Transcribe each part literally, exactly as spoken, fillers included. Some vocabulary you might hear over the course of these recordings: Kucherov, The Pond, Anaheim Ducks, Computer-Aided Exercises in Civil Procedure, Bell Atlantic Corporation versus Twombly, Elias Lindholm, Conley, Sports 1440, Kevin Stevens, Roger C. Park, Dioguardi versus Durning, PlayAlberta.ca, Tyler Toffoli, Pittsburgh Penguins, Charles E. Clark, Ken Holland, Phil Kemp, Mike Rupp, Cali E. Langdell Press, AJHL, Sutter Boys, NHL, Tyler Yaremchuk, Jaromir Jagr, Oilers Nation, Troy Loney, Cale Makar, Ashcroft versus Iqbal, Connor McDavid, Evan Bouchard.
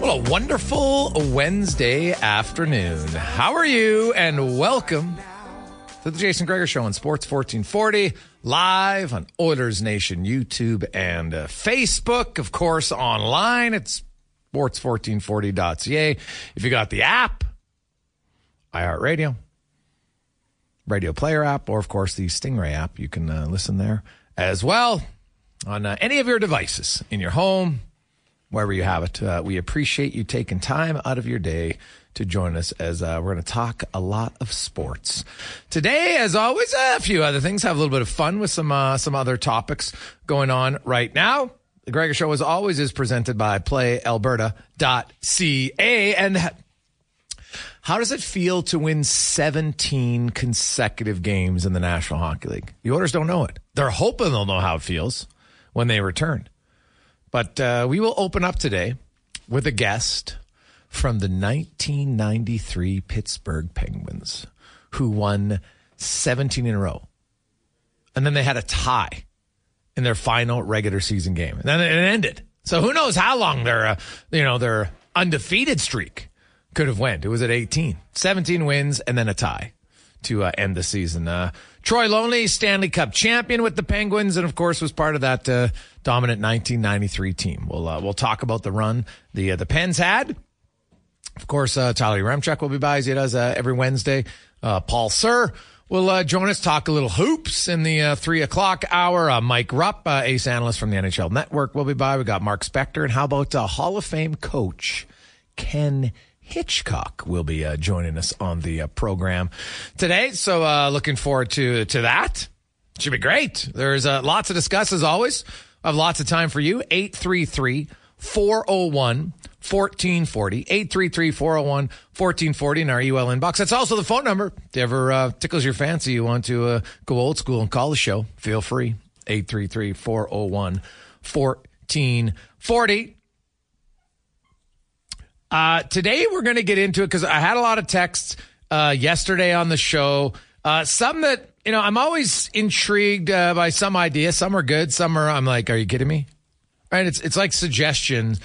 Well, a wonderful Wednesday afternoon. How are you? And welcome to the Jason Gregor Show on Sports fourteen forty, live on Oilers Nation YouTube and uh, Facebook. Of course, online, it's sports fourteen forty dot c a. If you got the app, iHeartRadio, Radio Player app, or, of course, the Stingray app, you can uh, listen there as well on uh, any of your devices in your home, wherever you have it. Uh, we appreciate you taking time out of your day to join us as uh, we're going to talk a lot of sports today. As always, a few other things, have a little bit of fun with some uh, some other topics going on right now. The Gregor Show, as always, is presented by play alberta dot c a. And how does it feel to win seventeen consecutive games in the National Hockey League? The Oilers don't know it. They're hoping they'll know how it feels when they return. But uh, we will open up today with a guest from the nineteen ninety-three Pittsburgh Penguins, who won seventeen in a row. And then they had a tie in their final regular season game. And then it ended. So who knows how long their uh, you know, their undefeated streak could have went. It was at eighteen. seventeen wins and then a tie to uh, end the season. Uh, Troy Loney, Stanley Cup champion with the Penguins, and of course was part of that uh, dominant nineteen ninety-three team. We'll uh, we'll talk about the run the uh, the Pens had. Of course, uh, Tyler Yaremchuk will be by, as he does uh, every Wednesday. Uh, Paul Sir will uh, join us, talk a little hoops in the uh, three o'clock hour. Uh, Mike Rupp, uh, ace analyst from the N H L Network, will be by. We got Mark Spector, and how about uh, Hall of Fame coach Ken Hitchcock will be uh, joining us on the uh, program today. So uh, looking forward to to that. Should be great. There's uh, lots to discuss, as always. I have lots of time for you. eight three three, four zero one, one four four zero. eight three three, four zero one, one four four zero in our U L inbox. That's also the phone number. If you ever uh, tickles your fancy, you want to uh, go old school and call the show, feel free. eight three three, four zero one, one four four zero. Uh, today we're going to get into it because I had a lot of texts uh, yesterday on the show. Uh, some that, you know, I'm always intrigued uh, by some idea. Some are good. Some are, I'm like, are you kidding me? Right? It's it's like suggestions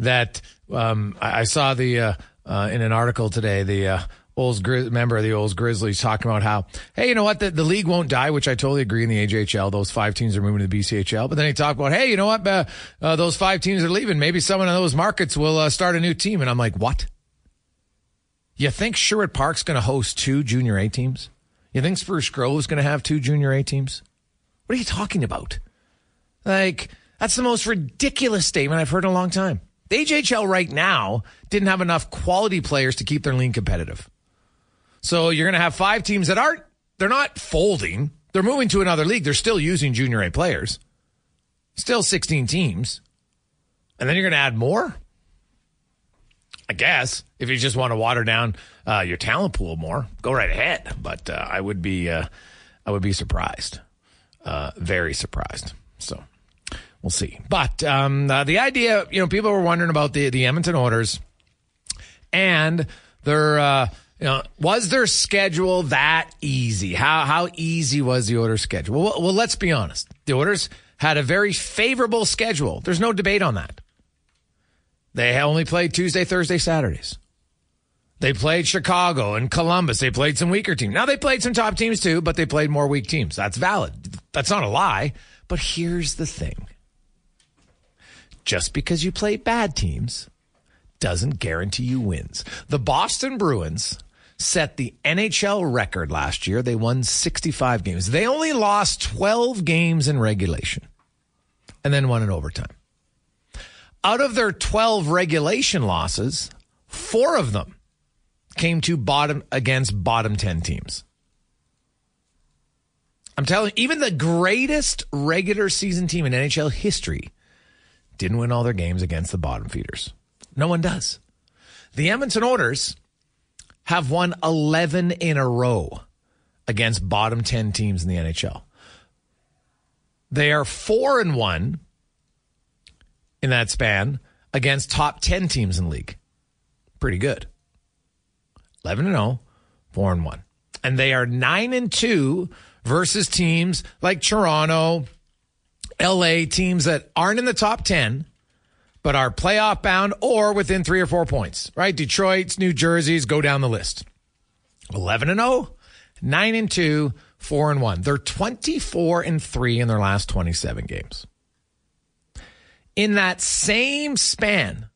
that um, I, I saw the uh, uh, in an article today, the uh, Oilers Grizz- member of the Oilers Grizzlies talking about how, hey, you know what? The, the league won't die, which I totally agree. In the A J H L, those five teams are moving to the B C H L. But then he talked about, hey, you know what? Uh, uh, those five teams are leaving. Maybe someone in those markets will uh, start a new team. And I'm like, what? You think Sherwood Park's going to host two junior A teams? You think Spruce Grove's going to have two junior A teams? What are you talking about? Like, that's the most ridiculous statement I've heard in a long time. The H H L right now didn't have enough quality players to keep their league competitive. So you're going to have five teams that aren't, they're not folding. They're moving to another league. They're still using junior A players. Still sixteen teams. And then you're going to add more? I guess. If you just want to water down uh, your talent pool more, go right ahead. But uh, I would be uh, I would be surprised. Uh, very surprised. So we'll see. But um, uh, the idea, you know, people were wondering about the, the Edmonton Oilers and their, uh, you know, was their schedule that easy? How how easy was the Oilers' schedule? Well, well, let's be honest. The Oilers had a very favorable schedule. There's no debate on that. They only played Tuesday, Thursday, Saturdays. They played Chicago and Columbus. They played some weaker teams. Now, they played some top teams too, but they played more weak teams. That's valid. That's not a lie. But here's the thing. Just because you play bad teams doesn't guarantee you wins. The Boston Bruins set the N H L record last year. They won sixty-five games. They only lost twelve games in regulation and then won in overtime. Out of their twelve regulation losses, four of them came to bottom against bottom ten teams. I'm telling you, even the greatest regular season team in N H L history didn't win all their games against the bottom feeders. No one does. The Edmonton Oilers have won eleven in a row against bottom ten teams in the N H L. They are four and one in that span against top ten teams in the league. Pretty good. eleven and oh, four and one. And they are nine and two versus teams like Toronto, L A, teams that aren't in the top ten, but are playoff bound or within three or four points, right? Detroit's, New Jersey's, go down the list. eleven and oh, nine and two, four and one. They're twenty-four and three in their last twenty-seven games. In that same span,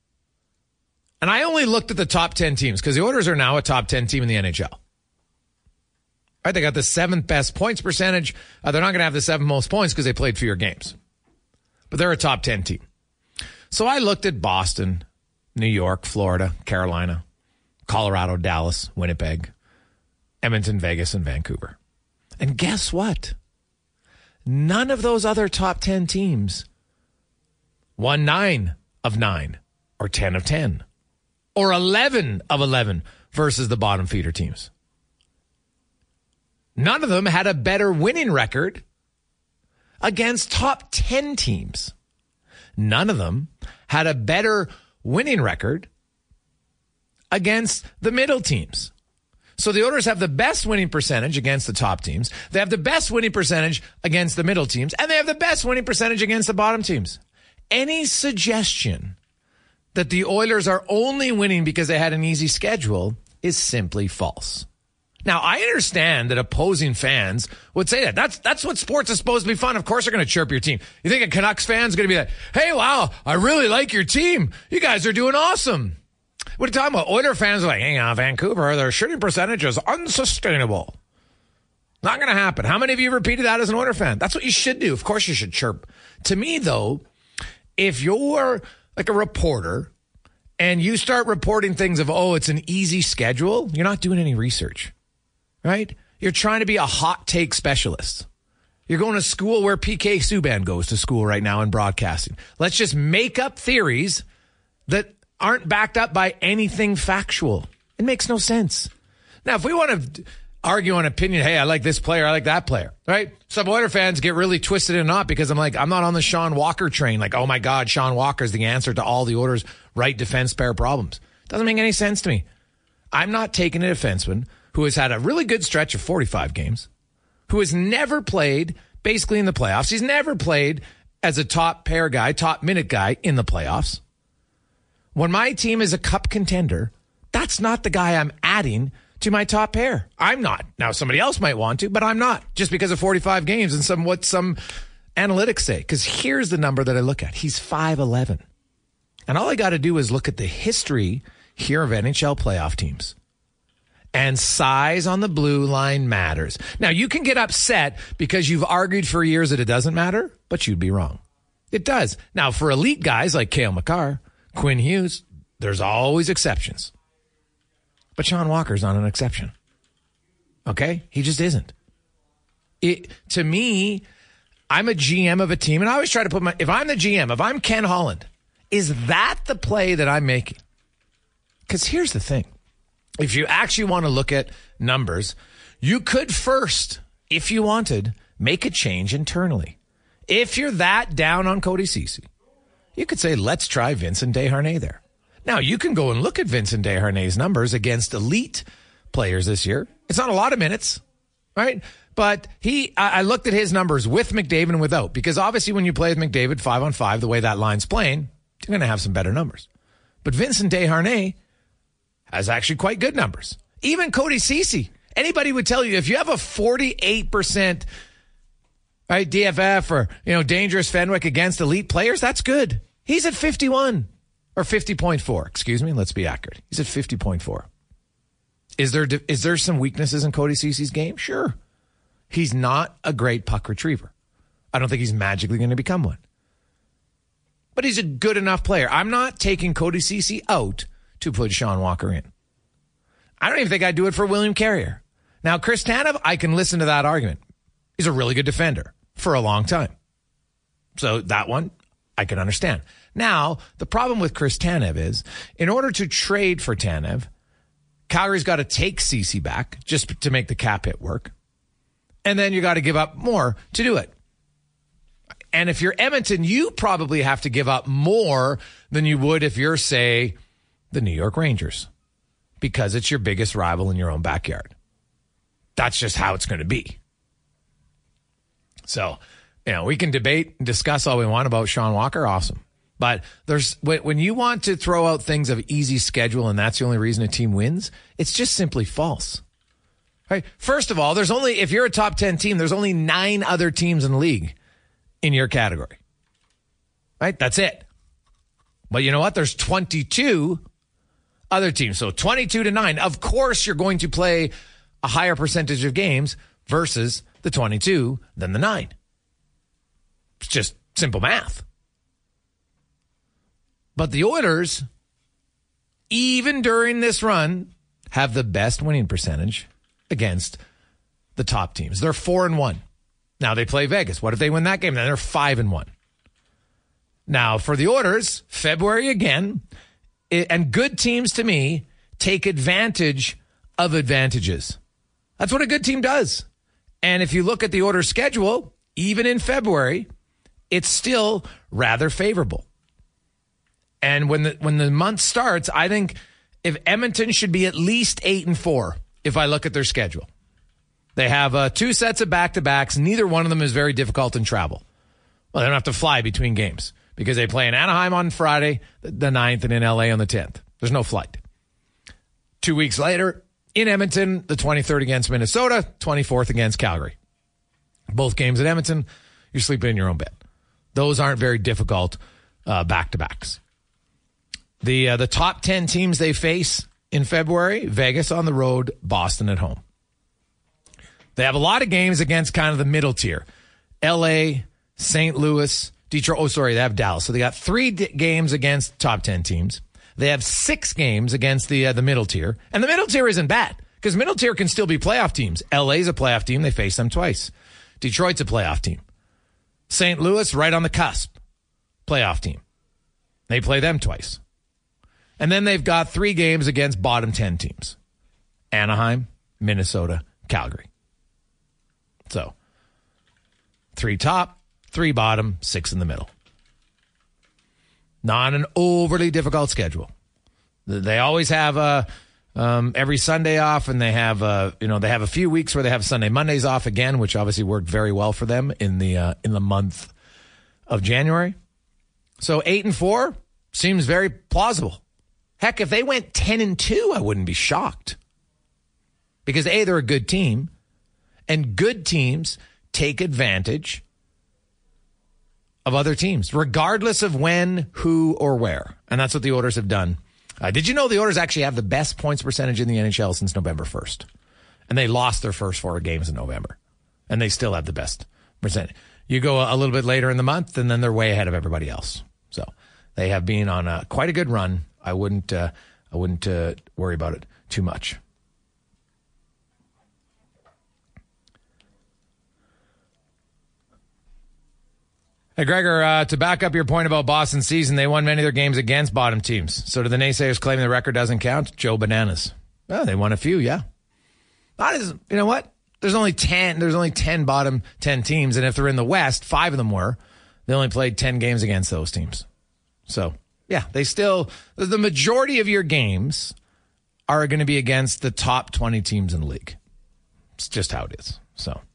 and I only looked at the top ten teams because the Oilers are now a top ten team in the N H L. All right, they got the seventh best points percentage. Uh, they're not going to have the seventh most points because they played fewer games. But they're a top ten team. So I looked at Boston, New York, Florida, Carolina, Colorado, Dallas, Winnipeg, Edmonton, Vegas, and Vancouver. And guess what? None of those other top ten teams won nine of nine or ten of ten or eleven of eleven versus the bottom feeder teams. None of them had a better winning record against top ten teams. None of them had a better winning record against the middle teams. So the Oilers have the best winning percentage against the top teams. They have the best winning percentage against the middle teams. And they have the best winning percentage against the bottom teams. Any suggestion that the Oilers are only winning because they had an easy schedule is simply false. Now, I understand that opposing fans would say that. That's that's what sports is supposed to be fun. Of course they're going to chirp your team. You think a Canucks fan's going to be like, hey, wow, I really like your team. You guys are doing awesome. What are you talking about? Oilers fans are like, hang on, Vancouver, their shooting percentage is unsustainable. Not going to happen. How many of you repeated that as an Oilers fan? That's what you should do. Of course you should chirp. To me, though, if you're like a reporter and you start reporting things of, oh, it's an easy schedule, you're not doing any research, right? You're trying to be a hot take specialist. You're going to school where P K Subban goes to school right now in broadcasting. Let's just make up theories that aren't backed up by anything factual. It makes no sense. Now, if we want to argue on opinion, hey, I like this player, I like that player, right? Some Oilers fans get really twisted and not because I'm like, I'm not on the Sean Walker train. Like, oh my God, Sean Walker is the answer to all the Oilers' right defense pair problems. Doesn't make any sense to me. I'm not taking a defenseman who has had a really good stretch of forty-five games, who has never played basically in the playoffs. He's never played as a top pair guy, top minute guy in the playoffs. When my team is a cup contender, that's not the guy I'm adding to my top pair. I'm not. Now, somebody else might want to, but I'm not, just because of forty-five games and some what some analytics say. Because here's the number that I look at. He's five eleven. And all I got to do is look at the history here of N H L playoff teams. And size on the blue line matters. Now, you can get upset because you've argued for years that it doesn't matter, but you'd be wrong. It does. Now, for elite guys like Cale Makar, Quinn Hughes, there's always exceptions. But Sean Walker's not an exception. Okay? He just isn't. It, to me, I'm a G M of a team, and I always try to put my, if I'm the G M, if I'm Ken Holland, is that the play that I'm making? Because here's the thing. If you actually want to look at numbers, you could first, if you wanted, make a change internally. If you're that down on Cody Ceci, you could say, let's try Vincent Desharnais there. Now, you can go and look at Vincent Desharnais' numbers against elite players this year. It's not a lot of minutes, right? But he, I looked at his numbers with McDavid and without, because obviously when you play with McDavid five on five, the way that line's playing, you're going to have some better numbers. But Vincent Desharnais has actually quite good numbers. Even Cody Ceci, anybody would tell you, if you have a forty-eight percent right, D F F or, you know, dangerous Fenwick against elite players, that's good. He's at fifty-one or fifty point four. Excuse me. Let's be accurate. He's at fifty point four. Is there, is there some weaknesses in Cody Ceci's game? Sure. He's not a great puck retriever. I don't think he's magically going to become one. But he's a good enough player. I'm not taking Cody Ceci out to put Sean Walker in. I don't even think I'd do it for William Carrier. Now, Chris Tanev, I can listen to that argument. He's a really good defender for a long time. So that one, I can understand. Now, the problem with Chris Tanev is, in order to trade for Tanev, Calgary's got to take Ceci back just to make the cap hit work. And then you got to give up more to do it. And if you're Edmonton, you probably have to give up more than you would if you're, say, the New York Rangers, because it's your biggest rival in your own backyard. That's just how it's going to be. So, you know, we can debate and discuss all we want about Sean Walker. Awesome. But there's, when you want to throw out things of easy schedule and that's the only reason a team wins, it's just simply false. Right. First of all, there's only, if you're a top ten team, there's only nine other teams in the league in your category. Right? That's it. But you know what? There's twenty-two other teams. So twenty-two to nine. Of course, you're going to play a higher percentage of games versus the twenty-two than the nine. It's just simple math. But the Oilers, even during this run, have the best winning percentage against the top teams. They're four and one. Now they play Vegas. What if they win that game? Then they're five and one. Now for the Oilers, February again, it, and good teams to me take advantage of advantages. That's what a good team does. And if you look at the Oilers' schedule, even in February, it's still rather favorable. And when the when the month starts, I think if Edmonton should be at least eight and four. If I look at their schedule, they have uh, two sets of back-to-backs. Neither one of them is very difficult in travel. Well, they don't have to fly between games because they play in Anaheim on Friday, the ninth, and in L A on the tenth. There's no flight. Two weeks later, in Edmonton, the twenty-third against Minnesota, twenty-fourth against Calgary. Both games at Edmonton, you're sleeping in your own bed. Those aren't very difficult uh, back-to-backs. The uh, the top ten teams they face in February, Vegas on the road, Boston at home. They have a lot of games against kind of the middle tier. L A, Saint Louis, Detroit. Oh, sorry, they have Dallas. So they got three d- games against top ten teams. They have six games against the uh, the middle tier. And the middle tier isn't bad because middle tier can still be playoff teams. L A's a playoff team. They face them twice. Detroit's a playoff team. Saint Louis right on the cusp. Playoff team. They play them twice. And then they've got three games against bottom ten teams. Anaheim, Minnesota, Calgary. So, three top, three bottom, six in the middle. Not an overly difficult schedule. They always have uh, um, every Sunday off, and they have uh, you know they have a few weeks where they have Sunday, Mondays off again, which obviously worked very well for them in the uh, in the month of January. So eight and four seems very plausible. Heck, if they went ten and two, I wouldn't be shocked. Because A, they're a good team, and good teams take advantage of other teams, regardless of when, who, or where. And that's what the Oilers have done. Uh, did you know the Oilers actually have the best points percentage in the N H L since November first? And they lost their first four games in November. And they still have the best percentage. You go a little bit later in the month, and then they're way ahead of everybody else. So They have been on a, quite a good run. I wouldn't uh, I wouldn't uh, worry about it too much. Hey, Gregor, uh, to back up your point about Boston's season, they won many of their games against bottom teams. So do the naysayers claim the record doesn't count? Joe Bananas. Well, they won a few, yeah. Not as, you know what? There's only ten. There's only ten bottom ten teams, and if they're in the West, five of them were. They only played ten games against those teams. So, yeah, they still – the majority of your games are going to be against the top twenty teams in the league. It's just how it is, so –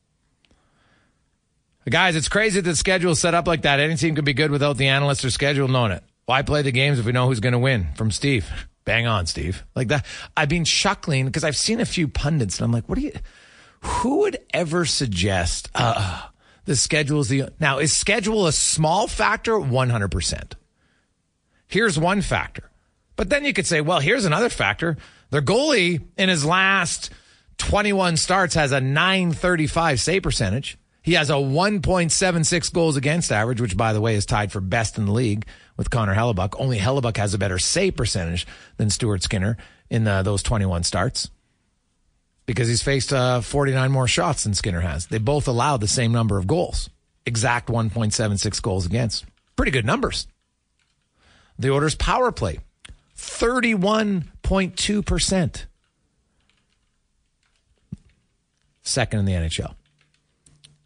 guys, it's crazy that the schedule is set up like that. Any team could be good without the analysts or schedule knowing it. Why play the games if we know who's going to win? From Steve. Bang on, Steve. Like that. I've been chuckling because I've seen a few pundits and I'm like, what do you, who would ever suggest uh, the schedule is the, now is schedule a small factor? one hundred percent. Here's one factor. But then you could say, well, here's another factor. Their goalie in his last twenty-one starts has a nine thirty-five save percentage. He has a one point seven six goals against average, which, by the way, is tied for best in the league with Connor Hellebuck. Only Hellebuck has a better save percentage than Stuart Skinner in the, those twenty-one starts because he's faced uh, forty-nine more shots than Skinner has. They both allow the same number of goals, exact one point seven six goals against. Pretty good numbers. The Oilers' power play, thirty-one point two percent. Second in the N H L.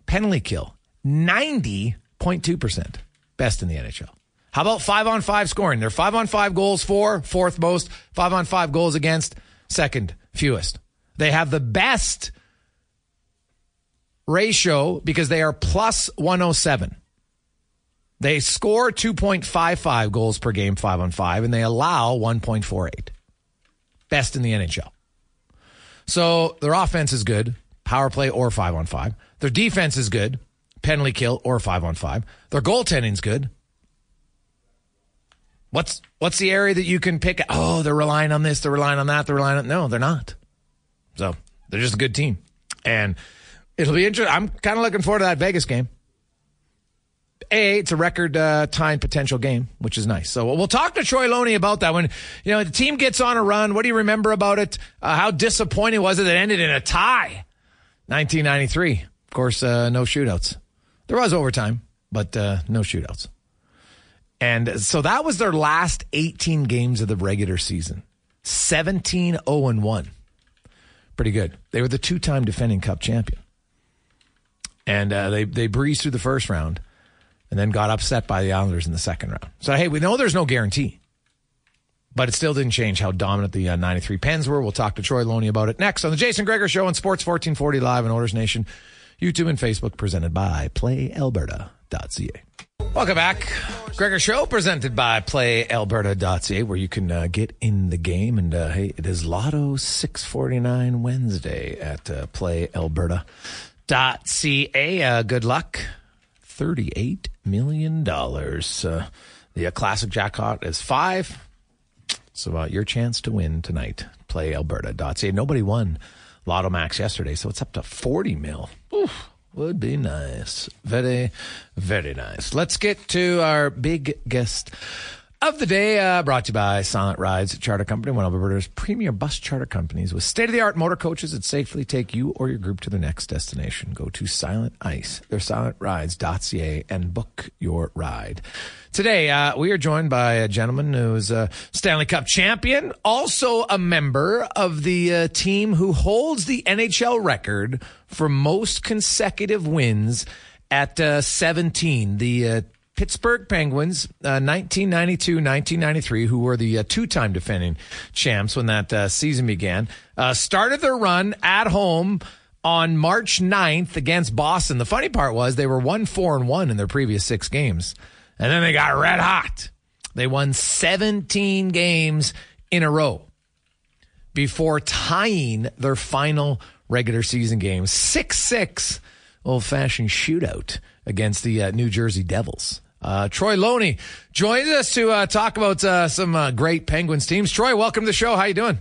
Penalty kill, ninety point two percent. Best in the N H L. How about five-on-five scoring? They're five-on-five goals for, fourth most. Five-on-five goals against, second fewest. They have the best ratio because they are plus one oh seven. They score two point five five goals per game five-on-five, and they allow one point four eight. Best in the N H L. So their offense is good, power play or five-on-five. Their defense is good, penalty kill or five on five. Their goaltending's good. What's what's the area that you can pick? Oh, they're relying on this, they're relying on that, they're relying on no, they're not. So they're just a good team, and it'll be interesting. I'm kind of looking forward to that Vegas game. A, it's a record uh, time potential game, which is nice. So we'll talk to Troy Loney about that. When you know the team gets on a run, what do you remember about it? Uh, how disappointing was it that ended in a tie? nineteen ninety-three. Of course, uh, no shootouts. There was overtime, but uh, no shootouts. And so that was their last eighteen games of the regular season. seventeen oh one. Pretty good. They were the two-time defending cup champion. And uh, they, they breezed through the first round and then got upset by the Islanders in the second round. So, hey, we know there's no guarantee. But it still didn't change how dominant the uh, ninety-three Pens were. We'll talk to Troy Loney about it next on the Jason Gregor Show on Sports fourteen forty Live and Oilers Nation YouTube and Facebook, presented by play alberta dot c a. Welcome back. Gregor Show, presented by play alberta dot c a, where you can uh, get in the game. And, uh, hey, it is Lotto six forty-nine Wednesday at uh, play alberta dot c a. Uh, good luck. thirty-eight million dollars. Uh, the uh, classic jackpot is five. So uh, your chance to win tonight, play alberta dot c a. Nobody won Lotto Max yesterday, so it's up to forty mil. Oof, would be nice. Very, very nice. Let's get to our big guest of the day, uh, brought to you by Silent Rides Charter Company, one of Alberta's premier bus charter companies with state-of-the-art motor coaches that safely take you or your group to the next destination. Go to Silent Ice, their silent rides dot c a, and book your ride. Today, uh, we are joined by a gentleman who's a Stanley Cup champion, also a member of the uh, team who holds the N H L record for most consecutive wins at uh, seventeen. The uh, Pittsburgh Penguins, uh, nineteen ninety-two nineteen ninety-three, who were the uh, two-time defending champs when that uh, season began, uh, started their run at home on March ninth against Boston. The funny part was they were one four and one in their previous six games, and then they got red hot. They won seventeen games in a row before tying their final regular season game, six six, old-fashioned shootout against the uh, New Jersey Devils. Uh, Troy Loney joins us to uh, talk about uh, some uh, great Penguins teams. Troy, welcome to the show. How you doing?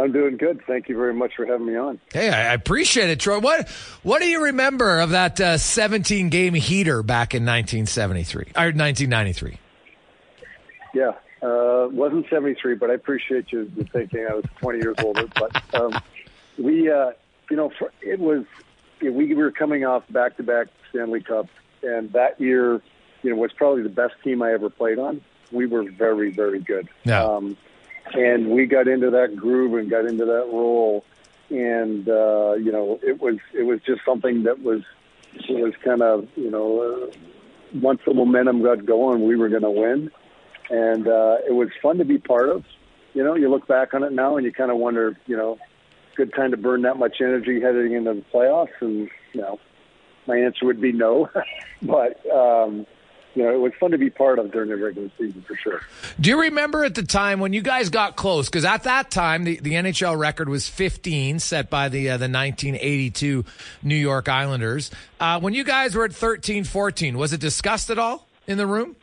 I'm doing good. Thank you very much for having me on. Hey, I appreciate it, Troy. What What do you remember of that uh, seventeen-game heater back in nineteen seventy-three or nineteen ninety-three? Yeah, uh, wasn't seventy-three, but I appreciate you thinking I was twenty years older. But um, we, uh, you know, for, it was we were coming off back-to-back Stanley Cups, and that year, you know, was probably the best team I ever played on. We were very, very good. Yeah. Um, And we got into that groove and got into that role, and uh, you know it was it was just something that was it was kind of you know uh, once the momentum got going, we were going to win, and uh, it was fun to be part of. You know, you look back on it now and you kind of wonder, you know, good time to burn that much energy heading into the playoffs, and you know, my answer would be no, but. Um, You know, it was fun to be part of during the regular season, for sure. Do you remember at the time when you guys got close? Because at that time, the, the N H L record was fifteen, set by the uh, the nineteen eighty-two New York Islanders. Uh, when you guys were at thirteen, fourteen, was it discussed at all in the room?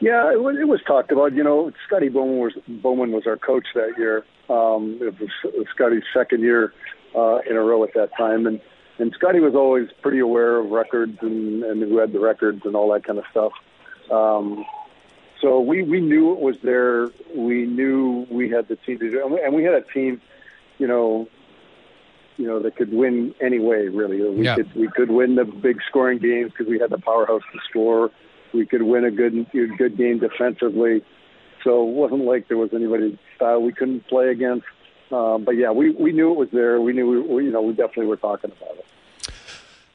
Yeah, it was, it was talked about. You know, Scotty Bowman was, Bowman was our coach that year. Um, it was Scotty's second year uh, in a row at that time, and And Scotty was always pretty aware of records and, and who had the records and all that kind of stuff. Um, so we, we knew it was there. We knew we had the team to do it. And we, and we had a team, you know, you know, that could win any way, really. We, yeah. could, we could win the big scoring games because we had the powerhouse to score. We could win a good, good game defensively. So it wasn't like there was anybody's style we couldn't play against. Um, but yeah, we, we knew it was there. We knew, we, we, you know, we definitely were talking about it.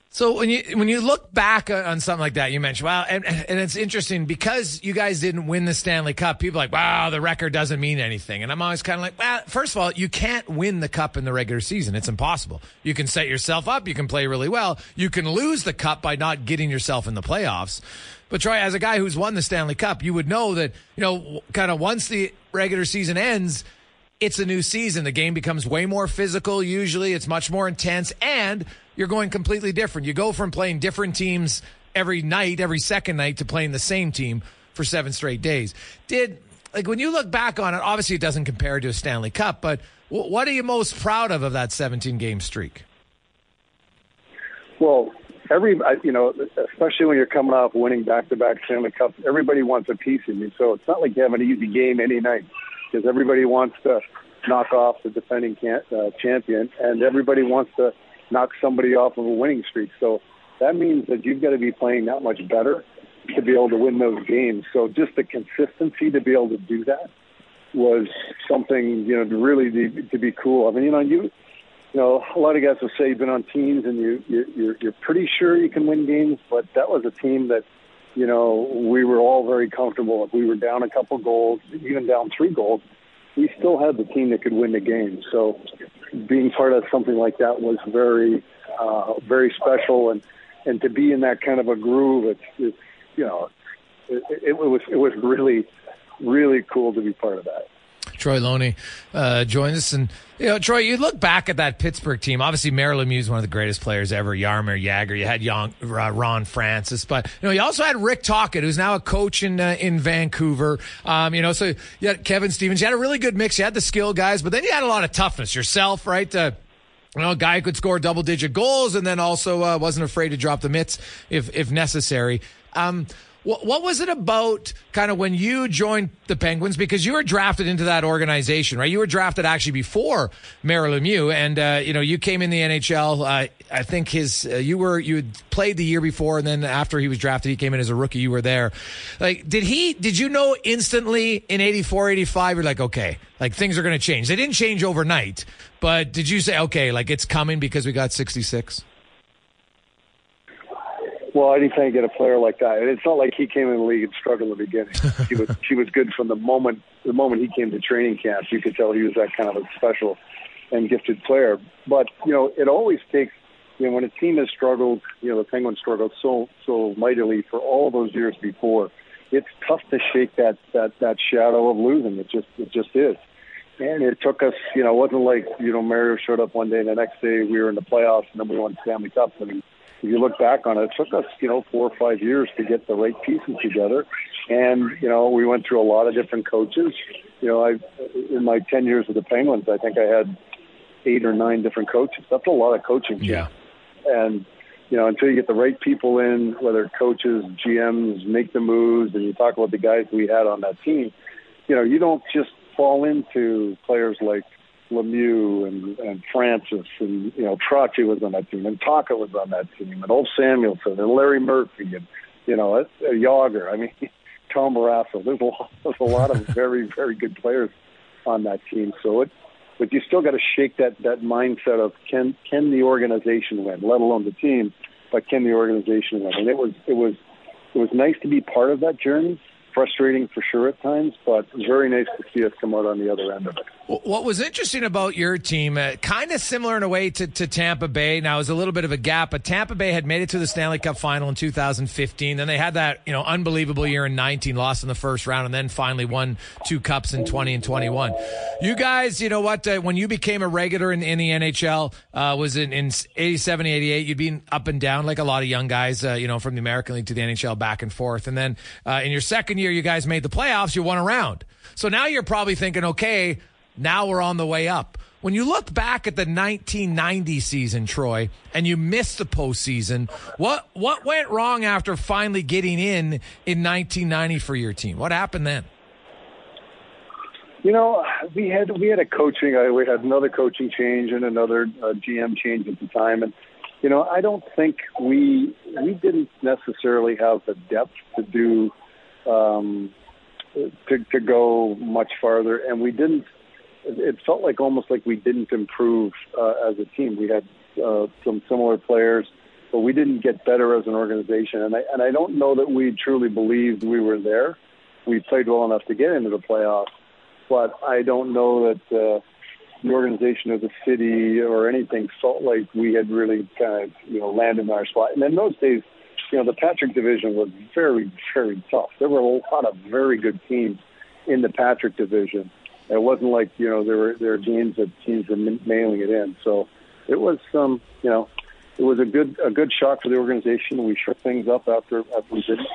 So when you when you look back on something like that, you mentioned, wow, and, and it's interesting because you guys didn't win the Stanley Cup. People are like, wow, the record doesn't mean anything. And I'm always kind of like, well, first of all, you can't win the Cup in the regular season. It's impossible. You can set yourself up. You can play really well. You can lose the Cup by not getting yourself in the playoffs. But Troy, as a guy who's won the Stanley Cup, you would know that, you know, kind of once the regular season ends, it's a new season. The game becomes way more physical. Usually it's much more intense, and you're going completely different. You go from playing different teams every night, every second night, to playing the same team for seven straight days. Did, like, when you look back on it, obviously it doesn't compare to a Stanley Cup, but w- what are you most proud of of that seventeen-game streak? Well, every, you know, especially when you're coming off winning back-to-back Stanley Cups, everybody wants a piece of you, so it's not like you have an easy game any night. Because everybody wants to knock off the defending can, uh, champion, and everybody wants to knock somebody off of a winning streak. So that means that you've got to be playing that much better to be able to win those games. So just the consistency to be able to do that was something, you know, to really be, to be cool. I mean, you know, you, you know, a lot of guys will say you've been on teams and you, you you're, you're pretty sure you can win games, but that was a team that, you know, we were all very comfortable. If we were down a couple goals, even down three goals, we still had the team that could win the game. So being part of something like that was very, uh, very special. And, and to be in that kind of a groove, it's, it's you know, it, it was it was really, really cool to be part of that. Troy Loney uh, joins us. And, you know, Troy, you look back at that Pittsburgh team. Obviously, Mario Lemieux is one of the greatest players ever. Yarmer, Jagger. You had young, uh, Ron Francis. But, you know, you also had Rick Tocchet, who's now a coach in uh, in Vancouver. Um, you know, so you had Kevin Stevens. You had a really good mix. You had the skill guys, but then you had a lot of toughness yourself, right? Uh, you know, a guy who could score double-digit goals and then also uh, wasn't afraid to drop the mitts if, if necessary. Um What, what was it about kind of when you joined the Penguins? Because you were drafted into that organization, right? You were drafted actually before Mario Lemieux, and uh, you know you came in the N H L. Uh, I think his uh, you were you had played the year before, and then after he was drafted, he came in as a rookie. You were there. Like, did he? Did you know instantly in eighty-four, eighty-five? You're like, okay, like things are going to change. They didn't change overnight, but did you say, okay, like it's coming because we got sixty-six? Well, anytime you get a player like that, and it's not like he came in the league and struggled in the beginning. He was he was good from the moment the moment he came to training camp. You could tell he was that kind of a special and gifted player. But you know, it always takes you know when a team has struggled. You know, the Penguins struggled so so mightily for all those years before. It's tough to shake that that that shadow of losing. It just it just is. And it took us. You know, it wasn't like you know Mario showed up one day and the next day we were in the playoffs and then we won the Stanley Cup. I mean, if you look back on it, it took us, you know, four or five years to get the right pieces together. And, you know, we went through a lot of different coaches. You know, I in my ten years with the Penguins, I think I had eight or nine different coaches. That's a lot of coaching. Yeah. And, you know, until you get the right people in, whether coaches, G Ms, make the moves, and you talk about the guys we had on that team, you know, you don't just fall into players like Lemieux and, and Francis and, you know, Trotsky was on that team and Tocchet was on that team and Old Samuelson and Larry Murphy and, you know, Yager. I mean, Tom Barrasso. There's a lot, there's a lot of very, very good players on that team. So it, but you still got to shake that, that mindset of can can the organization win, let alone the team, but can the organization win? And it was it was it was nice to be part of that journey. Frustrating for sure at times, but very nice to see us come out on the other end of it. What was interesting about your team, uh, kind of similar in a way to, to Tampa Bay. Now, it was a little bit of a gap, but Tampa Bay had made it to the Stanley Cup final in two thousand fifteen. Then they had that, you know, unbelievable year in nineteen, lost in the first round, and then finally won two cups in twenty and twenty-one. You guys, you know what, uh, when you became a regular in, in the N H L, uh, was in, in eighty-seven, eighty-eight, you'd been up and down like a lot of young guys, uh, you know, from the American League to the N H L, back and forth. And then uh, in your second year, you guys made the playoffs, you won a round. So now you're probably thinking, okay, now we're on the way up. When you look back at the nineteen ninety season, Troy, and you missed the postseason, what what went wrong after finally getting in in nineteen ninety for your team? What happened then? You know, we had we had a coaching, we had another coaching change and another uh, G M change at the time, and you know, I don't think we we didn't necessarily have the depth to do. Um, to, to go much farther, and we didn't. It felt like almost like we didn't improve uh, as a team. We had uh, some similar players, but we didn't get better as an organization. And I and I don't know that we truly believed we were there. We played well enough to get into the playoffs, but I don't know that uh, the organization or the city or anything felt like we had really kind of you know landed in our spot. And in those days, you know, the Patrick division was very, very tough. There were a lot of very good teams in the Patrick division. It wasn't like, you know, there were there were games that teams were mailing it in. So it was, um, you know, it was a good a good shock for the organization. We shook things up after, after we didn't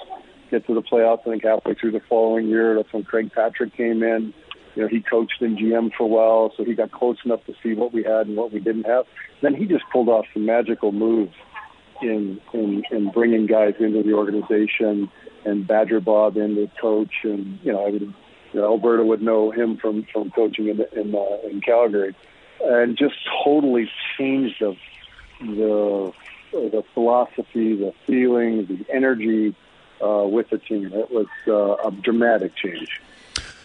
get to the playoffs. I think halfway through the following year, that's when Craig Patrick came in. You know, he coached in G M for a while, so he got close enough to see what we had and what we didn't have. Then he just pulled off some magical moves. In, in in bringing guys into the organization and Badger Bob in the coach, and you know, I would, you know, Alberta would know him from, from coaching in in, uh, in Calgary, and just totally changed the the the philosophy, the feelings, the energy uh, with the team. It was uh, a dramatic change.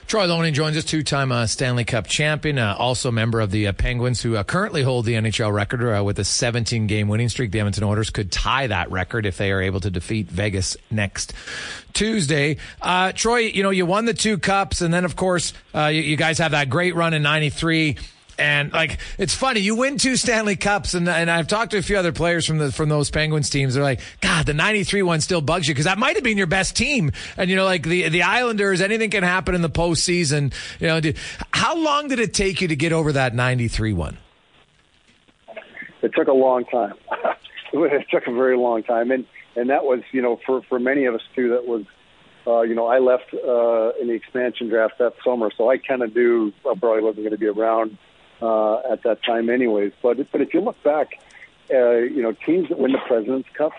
Troy Loney joins us, two-time uh, Stanley Cup champion, uh, also member of the uh, Penguins, who uh, currently hold the N H L record uh, with a seventeen-game winning streak. The Edmonton Oilers could tie that record if they are able to defeat Vegas next Tuesday. Uh, Troy, you know, you won the two cups, and then, of course, uh, you, you guys have that great run in ninety-three. And, like, it's funny, you win two Stanley Cups, and and I've talked to a few other players from the from those Penguins teams. They're like, God, the ninety-three one still bugs you, because that might have been your best team. And, you know, like the, the Islanders, anything can happen in the postseason. You know, did, how long did it take you to get over that ninety-three one? It took a long time. It took a very long time. And, and that was, you know, for, for many of us, too, that was, Uh, you know, I left uh, in the expansion draft that summer, so I kind of knew I probably wasn't going to be around uh, at that time anyways. But but if you look back, uh, you know, teams that win the President's Cup,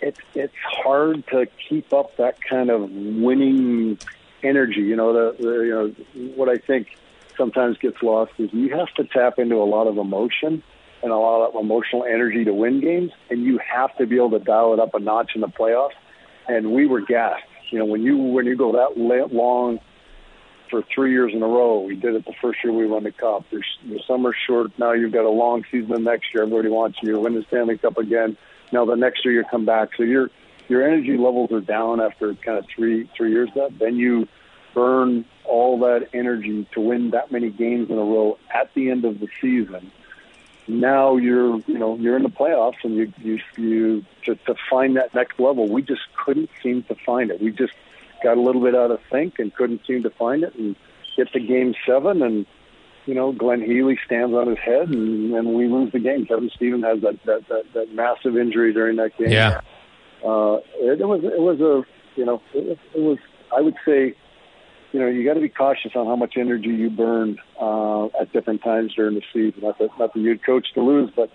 it's it's hard to keep up that kind of winning energy. You know, the, the you know what I think sometimes gets lost is you have to tap into a lot of emotion and a lot of emotional energy to win games, and you have to be able to dial it up a notch in the playoffs. And we were gassed. You know, when you when you go that long for three years in a row, we did it the first year we won the Cup. There's, the summer's short. Now you've got a long season the next year. Everybody wants you to win the Stanley Cup again. Now the next year you come back. So your your energy levels are down after kind of three three years of that. Then you burn all that energy to win that many games in a row at the end of the season. Now you're you know you're in the playoffs, and you you you to, to find that next level. We just couldn't seem to find it. We just got a little bit out of sync and couldn't seem to find it, and get to game seven, and you know, Glenn Healy stands on his head and, and we lose the game. Kevin Stevens has that, that, that, that massive injury during that game. Yeah. Uh, it, it was, it was a, you know, it, it was, I would say, you know, you got to be cautious on how much energy you burn uh, at different times during the season. Not that, not that you'd coach to lose, but,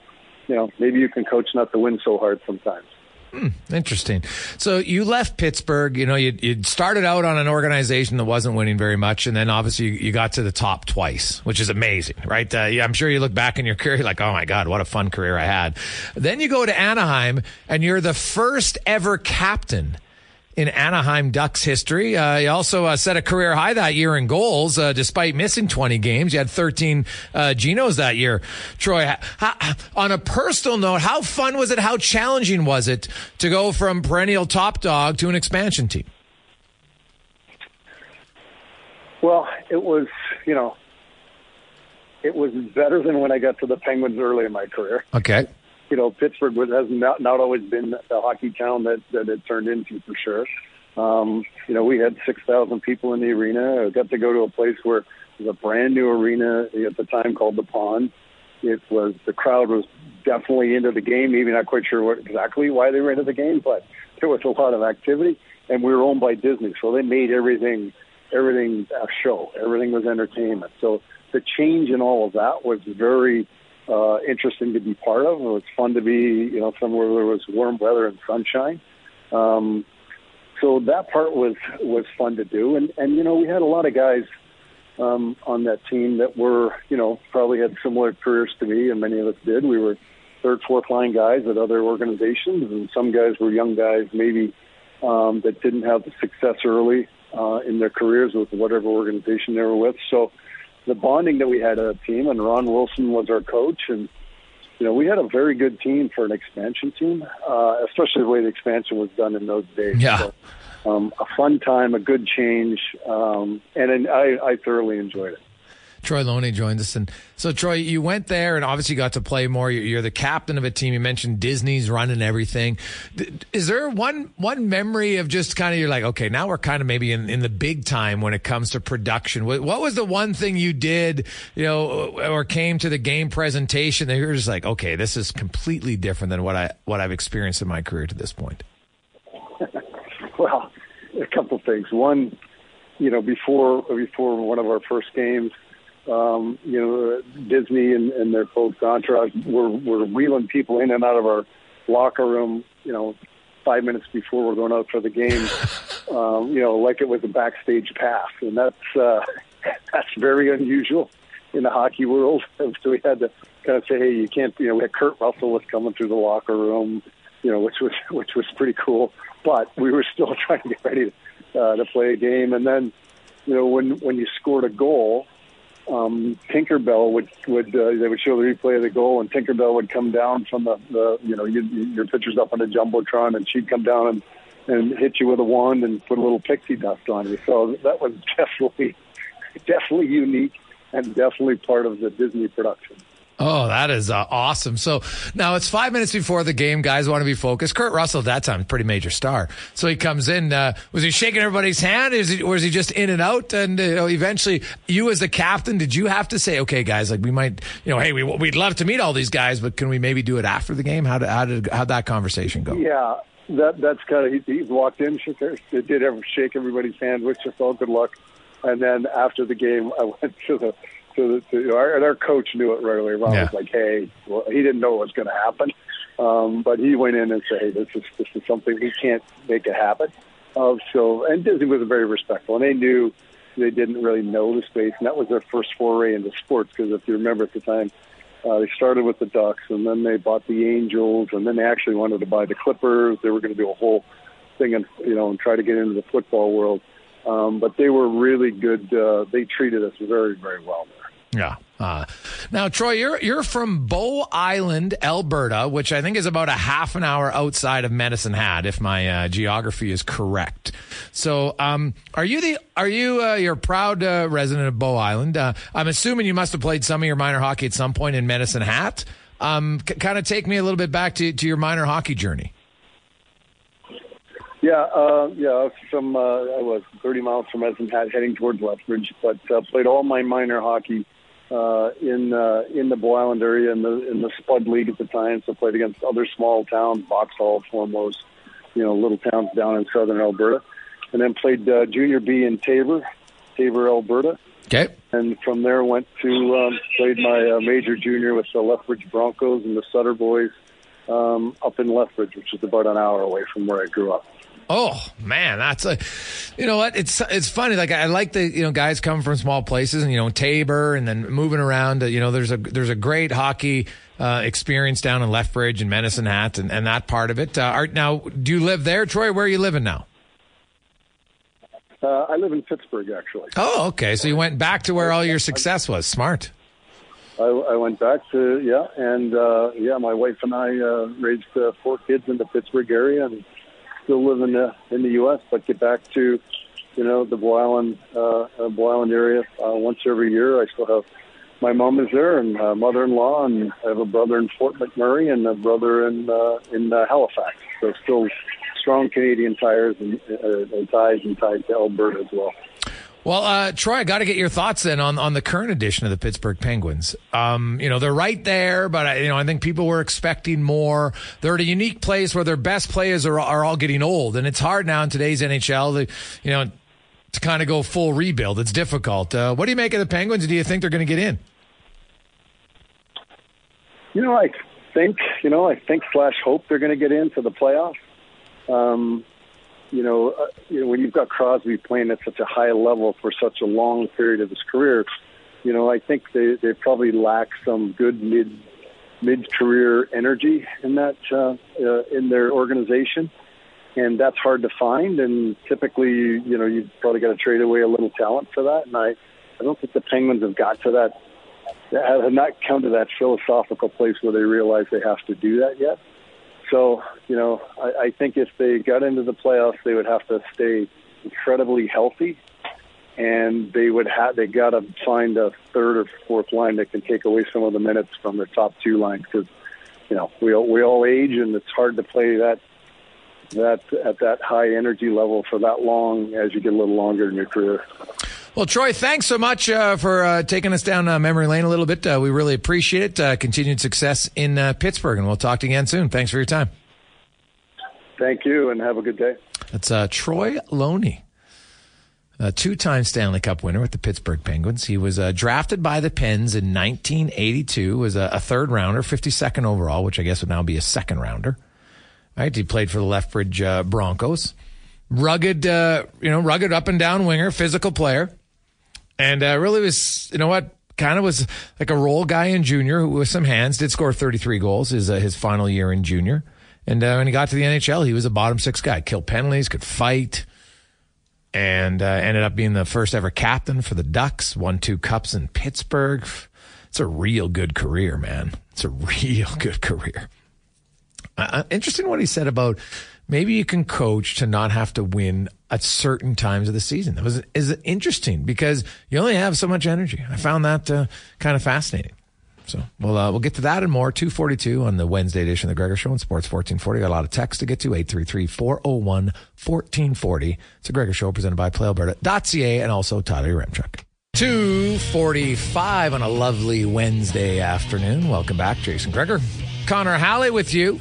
you know, maybe you can coach not to win so hard sometimes. Hmm, interesting. So you left Pittsburgh. You know, you you started out on an organization that wasn't winning very much, and then obviously you, you got to the top twice, which is amazing, right? Uh, yeah, I'm sure you look back in your career like, oh my God, what a fun career I had. Then you go to Anaheim, and you're the first ever captain in Anaheim Ducks history. Uh, you also uh, set a career high that year in goals, uh, despite missing twenty games. You had thirteen uh, Genos that year. Troy, how, on a personal note, how fun was it? How challenging was it to go from perennial top dog to an expansion team? Well, it was, you know, it was better than when I got to the Penguins early in my career. Okay. You know, Pittsburgh has not, not always been the hockey town that, that it turned into, for sure. Um, you know, we had six thousand people in the arena. I got to go to a place where it was a brand-new arena at the time called The Pond. It was, the crowd was definitely into the game, maybe not quite sure what, exactly why they were into the game, but there was a lot of activity, and we were owned by Disney, so they made everything, everything a show. Everything was entertainment. So the change in all of that was very Uh, interesting to be part of. It was fun to be, you know, somewhere where there was warm weather and sunshine. Um, so that part was, was fun to do. And, and, you know, we had a lot of guys um, on that team that were, you know, probably had similar careers to me, and many of us did. We were third, fourth line guys at other organizations, and some guys were young guys maybe um, that didn't have the success early uh, in their careers with whatever organization they were with. So the bonding that we had as a team, and Ron Wilson was our coach, and, you know, we had a very good team for an expansion team, uh, especially the way the expansion was done in those days. Yeah. So, um, a fun time, a good change, um, and, and I, I thoroughly enjoyed it. Troy Loney joined us. And so, Troy, you went there and obviously got to play more. You're the captain of a team. You mentioned Disney's running everything. Is there one one memory of just kind of, you're like, okay, now we're kind of maybe in, in the big time when it comes to production? What, what was the one thing you did, you know, or came to the game presentation that you're just like, okay, this is completely different than what, I, what I've experienced in my career to this point? Well, a couple things. One, you know, before before one of our first games, Um, you know, Disney and, and their folks, Entourage, were, were wheeling people in and out of our locker room, you know, five minutes before we're going out for the game, um, you know, like it was a backstage pass. And that's uh, that's very unusual in the hockey world. So we had to kind of say, hey, you can't, you know, we had Kurt Russell was coming through the locker room, you know, which was, which was pretty cool. But we were still trying to get ready to, uh, to play a game. And then, you know, when, when you scored a goal, Um, Tinkerbell would would uh, they would show the replay of the goal, and Tinkerbell would come down from the, the you know you, your picture's up on the jumbotron, and she'd come down and, and hit you with a wand and put a little pixie dust on you. So that was definitely definitely unique and definitely part of the Disney production. Oh, that is uh, awesome. So now it's five minutes before the game. Guys want to be focused. Kurt Russell at that time, pretty major star. So he comes in. Uh, was he shaking everybody's hand? Is he, or is he just in and out? And you know, eventually, you as the captain, did you have to say, okay, guys, like we might, you know, hey, we, we'd love to meet all these guys, but can we maybe do it after the game? How did, how did how'd that conversation go? Yeah, that that's kind of, he, he walked in, shook, did ever shake everybody's hand, wished us all good luck. And then after the game, I went to the, To, to our, and our coach knew it right away. Ron yeah. was like, "Hey," well, he didn't know what was going to happen, um, but he went in and said, "Hey, this is this is something we can't make a habit of." So, and Disney was very respectful, and they knew they didn't really know the space, and that was their first foray into sports. Because if you remember at the time, uh, they started with the Ducks, and then they bought the Angels, and then they actually wanted to buy the Clippers. They were going to do a whole thing, and you know, and try to get into the football world. Um, but they were really good. Uh, they treated us very, very well there. Yeah. Uh, now, Troy, you're you're from Bow Island, Alberta, which I think is about a half an hour outside of Medicine Hat, if my uh, geography is correct. So, um, are you the are you uh, you're a proud uh, resident of Bow Island? Uh, I'm assuming you must have played some of your minor hockey at some point in Medicine Hat. Um, c- kind of take me a little bit back to to your minor hockey journey. Yeah, uh, yeah. I was from uh, I was thirty miles from Medicine Hat, heading towards Lethbridge, but uh, played all my minor hockey uh, in uh, in the Bow Island area in the in the Spud League at the time. So played against other small towns, Boxall, foremost, you know, little towns down in southern Alberta, and then played uh, Junior B in Taber, Taber, Alberta. Okay. And from there went to um, played my uh, major junior with the Lethbridge Broncos and the Sutter Boys um, up in Lethbridge, which is about an hour away from where I grew up. Oh man, that's a, you know what? It's it's funny. Like I like the you know guys come from small places, and you know Taber, and then moving around. You know, there's a there's a great hockey uh, experience down in Lethbridge and Medicine Hat, and, and that part of it. Uh, Art, now do you live there, Troy? Where are you living now? Uh, I live in Pittsburgh, actually. Oh, okay. So you went back to where all your success was. Smart. I, I went back to, yeah. And, uh, yeah, my wife and I uh, raised uh, four kids in the Pittsburgh area and still live in the, in the U S, but get back to, you know, the Bow Island, uh, Bow Island area uh, once every year. I still have my mom is there and uh, mother-in-law, and I have a brother in Fort McMurray and a brother in uh, in uh, Halifax. So still strong Canadian tires and, uh, and ties and ties to Alberta as well. Well, uh, Troy, I got to get your thoughts then on, on the current edition of the Pittsburgh Penguins. Um, you know, they're right there, but I, you know, I think people were expecting more. They're at a unique place where their best players are, are all getting old, and it's hard now in today's N H L to, you know, to kind of go full rebuild. It's difficult. Uh, what do you make of the Penguins? Do you think they're going to get in? You know, I think, you know, I think slash hope they're going to get into the playoffs. Um, you know, uh, you know, when you've got Crosby playing at such a high level for such a long period of his career, you know, I think they, they probably lack some good mid mid career energy in that uh, uh, in their organization, and that's hard to find. And typically, you know, you've probably got to trade away a little talent for that. And I, I don't think the Penguins have got to that, have not come to that philosophical place where they realize they have to do that yet. So, you know, I, I think if they got into the playoffs, they would have to stay incredibly healthy, and they would have they got to find a third or fourth line that can take away some of the minutes from their top two lines, because, you know, we all, we all age, and it's hard to play that that at that high energy level for that long as you get a little longer in your career. Well, Troy, thanks so much uh, for uh, taking us down uh, memory lane a little bit. Uh, we really appreciate it. Uh, continued success in uh, Pittsburgh, and we'll talk to you again soon. Thanks for your time. Thank you, and have a good day. That's uh, Troy Loney, a two-time Stanley Cup winner with the Pittsburgh Penguins. He was uh, drafted by the Pens in nineteen eighty-two, was a, a third-rounder, fifty-second overall, which I guess would now be a second-rounder. Right, he played for the Lethbridge uh, Broncos. Rugged, uh, you know, rugged up-and-down winger, physical player. And uh, really was, you know what, kind of was like a role guy in junior who with some hands did score thirty-three goals his, uh, his final year in junior. And uh, when he got to the N H L, he was a bottom six guy. Killed penalties, could fight, and uh, ended up being the first ever captain for the Ducks. Won two cups in Pittsburgh. It's a real good career, man. It's a real good career. Uh, interesting what he said about maybe you can coach to not have to win at certain times of the season. That was is interesting because you only have so much energy. I found that uh, kind of fascinating. So we'll, uh, we'll get to that and more. two forty-two on the Wednesday edition of the Gregor Show on Sports fourteen forty. Got a lot of text to get to. eight three three, four oh one, fourteen forty. It's a Gregor Show presented by play alberta dot c a and also Tyler Yaremchuk. two forty-five on a lovely Wednesday afternoon. Welcome back, Jason Gregor. Connor Halley with you.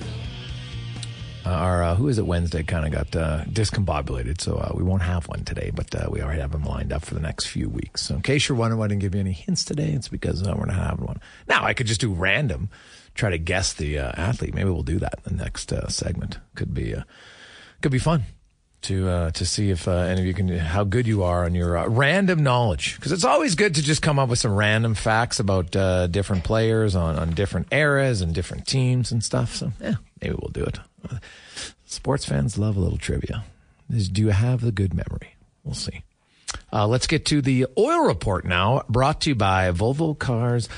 Our uh, Who Is It Wednesday kind of got uh, discombobulated, so uh, we won't have one today, but uh, we already have them lined up for the next few weeks. So in case you're wondering why I didn't give you any hints today, it's because uh, we're not having one. Now, I could just do random, try to guess the uh, athlete. Maybe we'll do that in the next uh, segment. Could be uh, could be fun to uh, to see if uh, any of you can how good you are on your uh, random knowledge, because it's always good to just come up with some random facts about uh, different players on, on different eras and different teams and stuff. So, yeah, maybe we'll do it. Sports fans love a little trivia. Do you have the good memory? We'll see. Uh, let's get to the oil report now, brought to you by Volvo Cars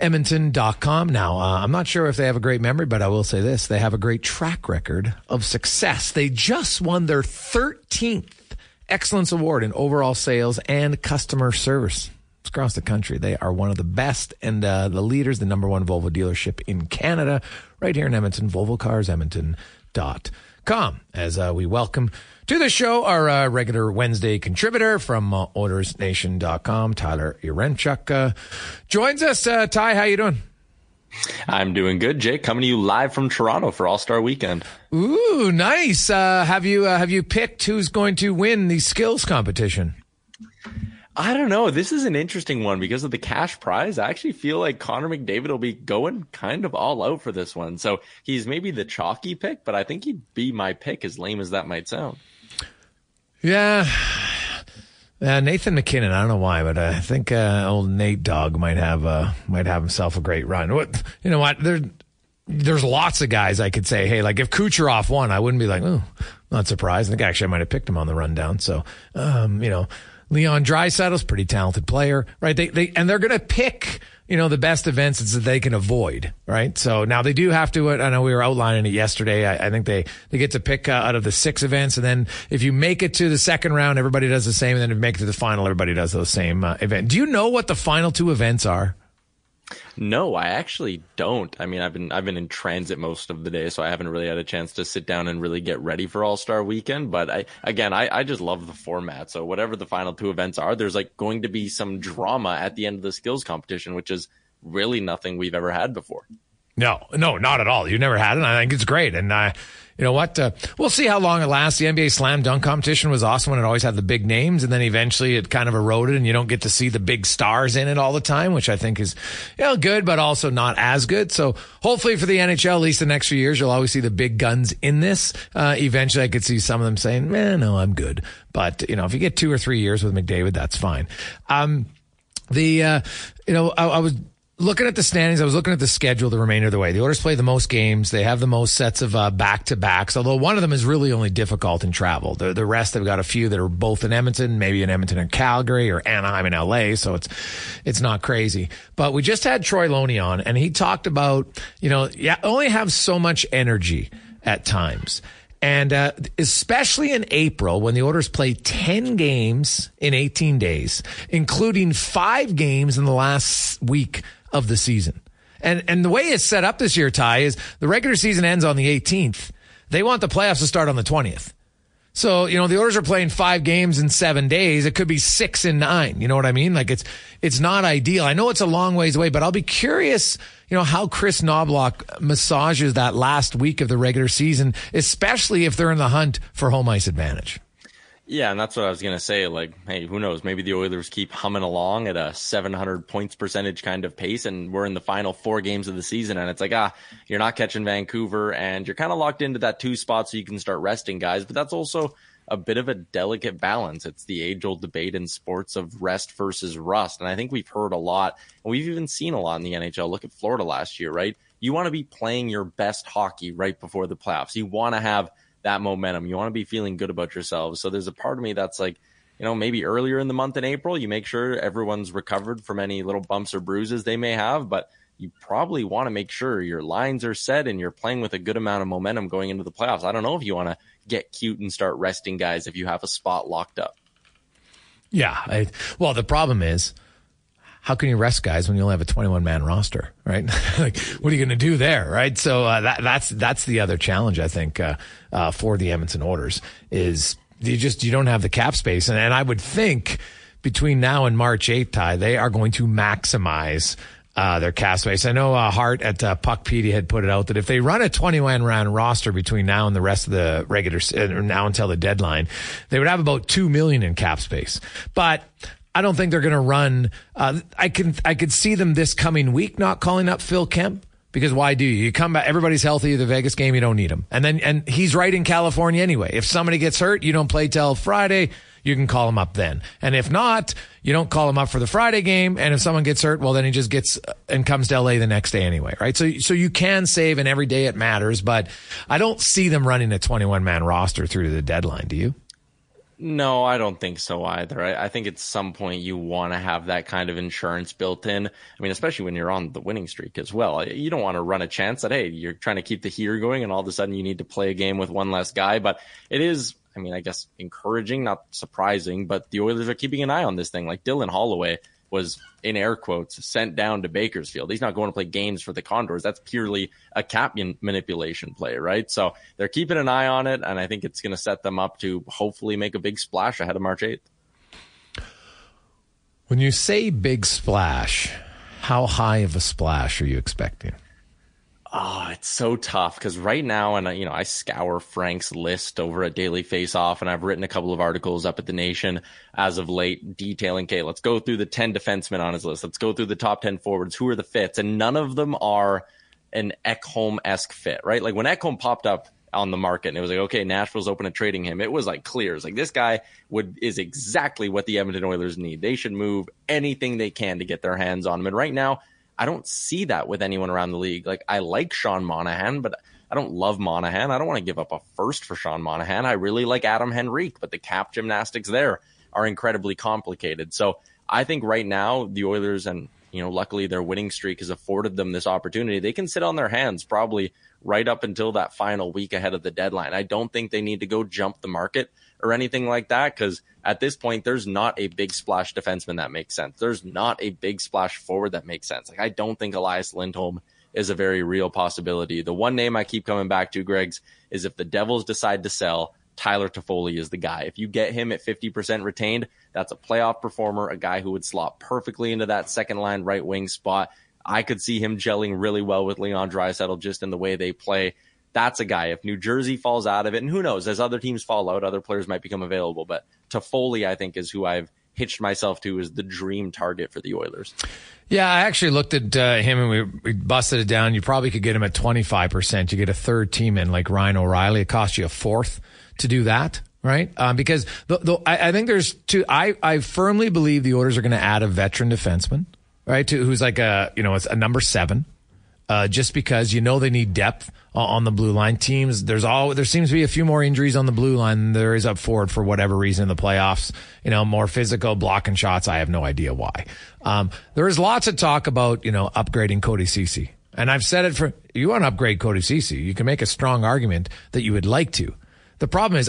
Edmonton dot com. Now, uh, I'm not sure if they have a great memory, but I will say this. They have a great track record of success. They just won their thirteenth Excellence Award in overall sales and customer service across the country. They are one of the best and uh, the leaders, the number one Volvo dealership in Canada, right here in Edmonton, volvo cars edmonton dot com. Oilers Nation dot com as uh, we welcome to the show our uh, regular Wednesday contributor from uh, Oilers Nation dot com, Tyler Yaremchuk, uh, joins us. Uh, Ty, how you doing? I'm doing good, Jake. Coming to you live from Toronto for All-Star Weekend. Ooh, nice. Uh, have you uh, have you picked who's going to win the skills competition? I don't know. This is an interesting one because of the cash prize. I actually feel like Connor McDavid will be going kind of all out for this one. So he's maybe the chalky pick, but I think he'd be my pick, as lame as that might sound. Yeah. Uh, Nathan McKinnon, I don't know why, but uh, I think uh, old Nate Dogg might have uh, might have himself a great run. What you know what? There, there's lots of guys I could say, hey, like if Kucherov won, I wouldn't be like, oh, not surprised. I think actually I might have picked him on the rundown. So, um, you know, Leon Draisaitl's pretty talented player, right? They they and they're gonna pick, you know, the best events that they can avoid, right? So now they do have to, I know we were outlining it yesterday. I, I think they, they get to pick uh, out of the six events. And then if you make it to the second round, everybody does the same. And then if you make it to the final, everybody does those same uh, event. Do you know what the final two events are? No, I actually don't. I mean, I've been, I've been in transit most of the day, so I haven't really had a chance to sit down and really get ready for All-Star Weekend. But I, again, I, I just love the format. So whatever the final two events are, there's like going to be some drama at the end of the skills competition, which is really nothing we've ever had before. No, no, not at all. You've never had it. I think it's great. And I, you know what? Uh, we'll see how long it lasts. The N B A slam dunk competition was awesome and it always had the big names. And then eventually it kind of eroded and you don't get to see the big stars in it all the time, which I think is, you know, good, but also not as good. So hopefully for the N H L, at least the next few years, you'll always see the big guns in this. Uh, eventually I could see some of them saying, man, no, I'm good. But, you know, if you get two or three years with McDavid, that's fine. Um, the, uh, you know, I, I was, Looking at the standings, I was looking at the schedule the remainder of the way. The Oilers play the most games. They have the most sets of uh, back-to-backs, although one of them is really only difficult in travel. The, the rest, they've got a few that are both in Edmonton, maybe in Edmonton and Calgary or Anaheim and L A, so it's it's not crazy. But we just had Troy Loney on, and he talked about, you know, yeah, only have so much energy at times. And uh, especially in April, when the Oilers play ten games in eighteen days, including five games in the last week of the season. And and the way it's set up this year, Ty, is the regular season ends on the eighteenth. They want the playoffs to start on the twentieth. So, you know, the Oilers are playing five games in seven days. It could be six and nine. You know what I mean? Like, it's it's not ideal. I know it's a long ways away, but I'll be curious, you know, how Chris Knobloch massages that last week of the regular season, especially if they're in the hunt for home ice advantage. Yeah, and that's what I was going to say. Like, hey, who knows? Maybe the Oilers keep humming along at a seven hundred points percentage kind of pace, and we're in the final four games of the season, and it's like, ah, you're not catching Vancouver, and you're kind of locked into that two spot so you can start resting guys. But that's also a bit of a delicate balance. It's the age-old debate in sports of rest versus rust, and I think we've heard a lot, and we've even seen a lot in the N H L. Look at Florida last year, right? You want to be playing your best hockey right before the playoffs. You want to have that momentum. You want to be feeling good about yourselves. So there's a part of me that's like, you know, maybe earlier in the month in April, you make sure everyone's recovered from any little bumps or bruises they may have, but you probably want to make sure your lines are set and you're playing with a good amount of momentum going into the playoffs. I don't know if you want to get cute and start resting guys if you have a spot locked up. Yeah. I, well, the problem is, how can you rest guys when you only have a twenty-one man roster, right? Like, what are you going to do there, right? So uh, that, that's that's the other challenge, I think, uh, uh, for the Edmonton Oilers is you just you don't have the cap space, and, and I would think between now and March eighth, Ty, they are going to maximize uh, their cap space. I know uh, Hart at uh, Puckpedia had put it out that if they run a twenty-one man roster between now and the rest of the regular uh, now until the deadline, they would have about two million in cap space, but I don't think they're going to run. Uh, I can I could see them this coming week not calling up Phil Kemp, because why do you? You come back, everybody's healthy. The Vegas game, you don't need him, and then and he's right in California anyway. If somebody gets hurt, you don't play till Friday. You can call him up then, and if not, you don't call him up for the Friday game. And if someone gets hurt, well, then he just gets and comes to L A the next day anyway, right? So so you can save, and every day it matters. But I don't see them running a twenty-one man roster through to the deadline. Do you? No, I don't think so either. I, I think at some point you want to have that kind of insurance built in. I mean, especially when you're on the winning streak as well. You don't want to run a chance that, hey, you're trying to keep the heater going and all of a sudden you need to play a game with one less guy. But it is, I mean, I guess encouraging, not surprising, but the Oilers are keeping an eye on this thing. Like Dylan Holloway was, in air quotes, sent down to Bakersfield. He's not going to play games for the Condors. That's purely a cap manipulation play, right? So they're keeping an eye on it, and I think it's going to set them up to hopefully make a big splash ahead of March eighth. When you say big splash, how high of a splash are you expecting? Oh, it's so tough because right now, and I, you know, I scour Frank's list over at Daily Faceoff, and I've written a couple of articles up at The Nation as of late detailing, okay, let's go through the ten defensemen on his list. Let's go through the top ten forwards. Who are the fits? And none of them are an Ekholm-esque fit, right? Like when Ekholm popped up on the market and it was like, okay, Nashville's open to trading him, it was like clear. It's like this guy would is exactly what the Edmonton Oilers need. They should move anything they can to get their hands on him. And right now, I don't see that with anyone around the league. Like, I like Sean Monahan, but I don't love Monahan. I don't want to give up a first for Sean Monahan. I really like Adam Henrique, but the cap gymnastics there are incredibly complicated. So I think right now the Oilers, and, you know, luckily their winning streak has afforded them this opportunity. They can sit on their hands probably right up until that final week ahead of the deadline. I don't think they need to go jump the market or anything like that, because at this point, there's not a big splash defenseman that makes sense. There's not a big splash forward that makes sense. Like, I don't think Elias Lindholm is a very real possibility. The one name I keep coming back to, Greg's, is if the Devils decide to sell, Tyler Toffoli is the guy. If you get him at fifty percent retained, that's a playoff performer, a guy who would slot perfectly into that second line right wing spot. I could see him gelling really well with Leon Draisaitl just in the way they play. That's a guy. If New Jersey falls out of it, and who knows, as other teams fall out, other players might become available. But Toffoli, I think, is who I've hitched myself to as the dream target for the Oilers. Yeah, I actually looked at uh, him and we, we busted it down. You probably could get him at twenty-five percent. You get a third team in like Ryan O'Reilly. It costs you a fourth to do that, right? Um, because the, the, I, I think there's two. I, I firmly believe the Oilers are going to add a veteran defenseman, right? To, who's like a, you know, it's a number seven. Uh, just because, you know, they need depth uh, on the blue line. Teams, there's all, there seems to be a few more injuries on the blue line than there is up forward for whatever reason in the playoffs. You know, more physical blocking shots. I have no idea why. Um, there is lots of talk about, you know, upgrading Cody Ceci. And I've said it for, you want to upgrade Cody Ceci. You can make a strong argument that you would like to. The problem is,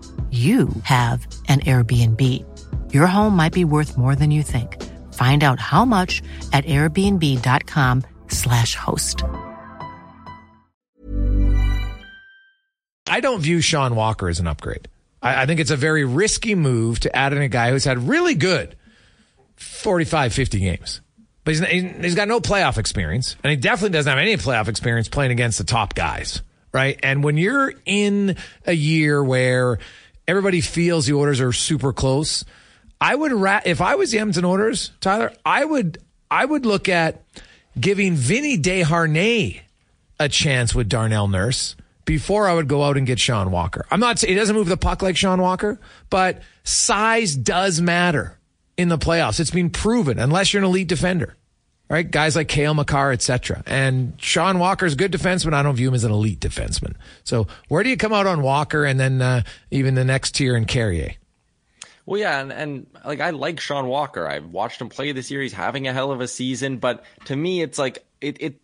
you have an Airbnb. Your home might be worth more than you think. Find out how much at airbnb dot com slash host. I don't view Sean Walker as an upgrade. I, I think it's a very risky move to add in a guy who's had really good forty-five, fifty games. But he's, he's got no playoff experience. And he definitely doesn't have any playoff experience playing against the top guys, right? And when you're in a year where everybody feels the Oilers are super close, I would ra- if I was the Edmonton Oilers, Tyler, I would I would look at giving Vinny Desharnais a chance with Darnell Nurse before I would go out and get Sean Walker. I'm not he doesn't move the puck like Sean Walker, but size does matter in the playoffs. It's been proven unless you're an elite defender, right? Guys like Kale McCarr, et cetera. And Sean Walker's a good defenseman. I don't view him as an elite defenseman. So where do you come out on Walker and then uh, even the next tier in Carrier? Well, yeah, and, and like I like Sean Walker. I've watched him play this year. He's having a hell of a season. But to me, it's like it. it